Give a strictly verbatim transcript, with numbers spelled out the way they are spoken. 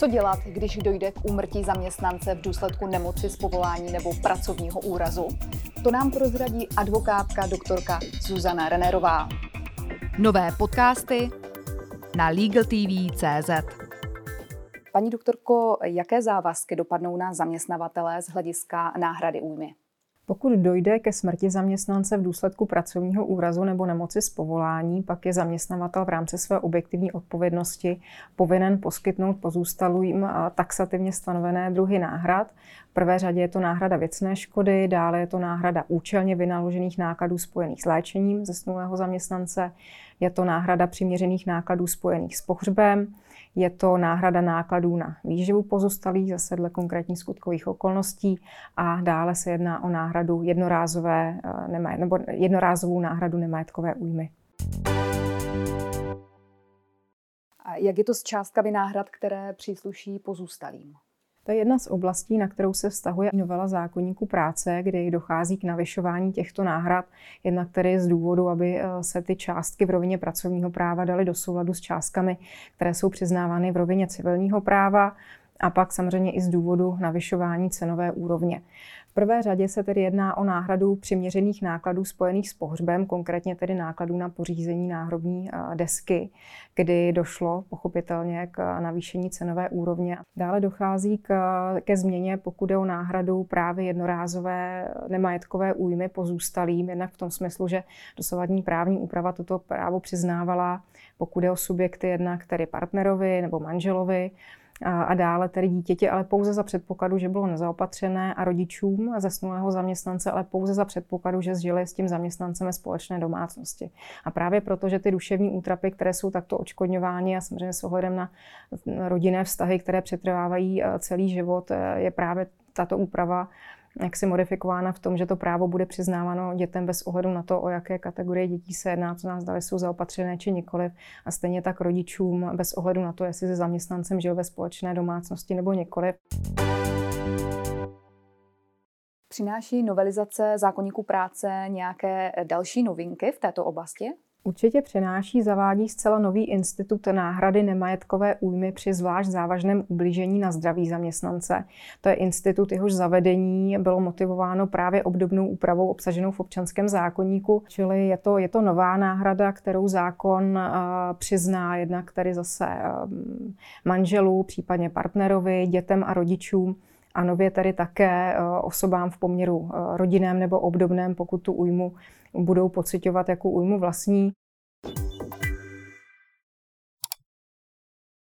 Co dělat, když dojde k úmrtí zaměstnance v důsledku nemoci z povolání nebo pracovního úrazu? To nám prozradí advokátka doktorka Zuzana Renérová. Nové podcasty na legal tv tečka cé zet. Paní doktorko, jaké závazky dopadnou na zaměstnavatele z hlediska náhrady újmy? Pokud dojde ke smrti zaměstnance v důsledku pracovního úrazu nebo nemoci z povolání, pak je zaměstnavatel v rámci své objektivní odpovědnosti povinen poskytnout pozůstalým taxativně stanovené druhy náhrad. V prvé řadě je to náhrada věcné škody, dále je to náhrada účelně vynaložených nákladů spojených s léčením zesnulého zaměstnance, je to náhrada přiměřených nákladů spojených s pohřbem, je to náhrada nákladů na výživu pozůstalých, zase dle konkrétních skutkových okolností, a dále se jedná o náhradu jednorázové, nebo jednorázovou náhradu nemajetkové újmy. A jak je to s částkami náhrad, které přísluší pozůstalým? To je jedna z oblastí, na kterou se vztahuje novela zákoníku práce, kde dochází k navyšování těchto náhrad, jednak tedy z důvodu, aby se ty částky v rovině pracovního práva daly do souladu s částkami, které jsou přiznávány v rovině civilního práva, a pak samozřejmě i z důvodu navyšování cenové úrovně. V prvé řadě se tedy jedná o náhradu přiměřených nákladů spojených s pohřbem, konkrétně tedy nákladů na pořízení náhrobní desky, kdy došlo pochopitelně k navýšení cenové úrovně. Dále dochází k, ke změně, pokud je o náhradu právě jednorázové nemajetkové újmy pozůstalým, jednak v tom smyslu, že dosavadní právní úprava toto právo přiznávala, pokud je o subjekty, jednak tedy partnerovi nebo manželovi, a dále tedy dítěti, ale pouze za předpokladu, že bylo nezaopatřené, a rodičům zesnulého zaměstnance, ale pouze za předpokladu, že žili s tím zaměstnancem ve společné domácnosti. A právě proto, že ty duševní útrapy, které jsou takto odškodňovány, a samozřejmě s ohledem na rodinné vztahy, které přetrvávají celý život, je právě tato úprava jaksi modifikována v tom, že to právo bude přiznáváno dětem bez ohledu na to, o jaké kategorie dětí se jedná, co nás dali jsou zaopatřené či nikoliv, a stejně tak rodičům bez ohledu na to, jestli se zaměstnancem žil ve společné domácnosti nebo nikoliv. Přináší novelizace zákoníku práce nějaké další novinky v této oblasti? Určitě přináší, zavádí zcela nový institut náhrady nemajetkové újmy při zvlášť závažném ublížení na zdraví zaměstnance. To je institut, jehož zavedení bylo motivováno právě obdobnou úpravou obsaženou v občanském zákoníku, čili je to, je to nová náhrada, kterou zákon uh, přizná jednak tady zase um, manželů, případně partnerovi, dětem a rodičům, a nově tady také osobám v poměru rodinném nebo obdobném, pokud tu újmu budou pociťovat jako újmu vlastní.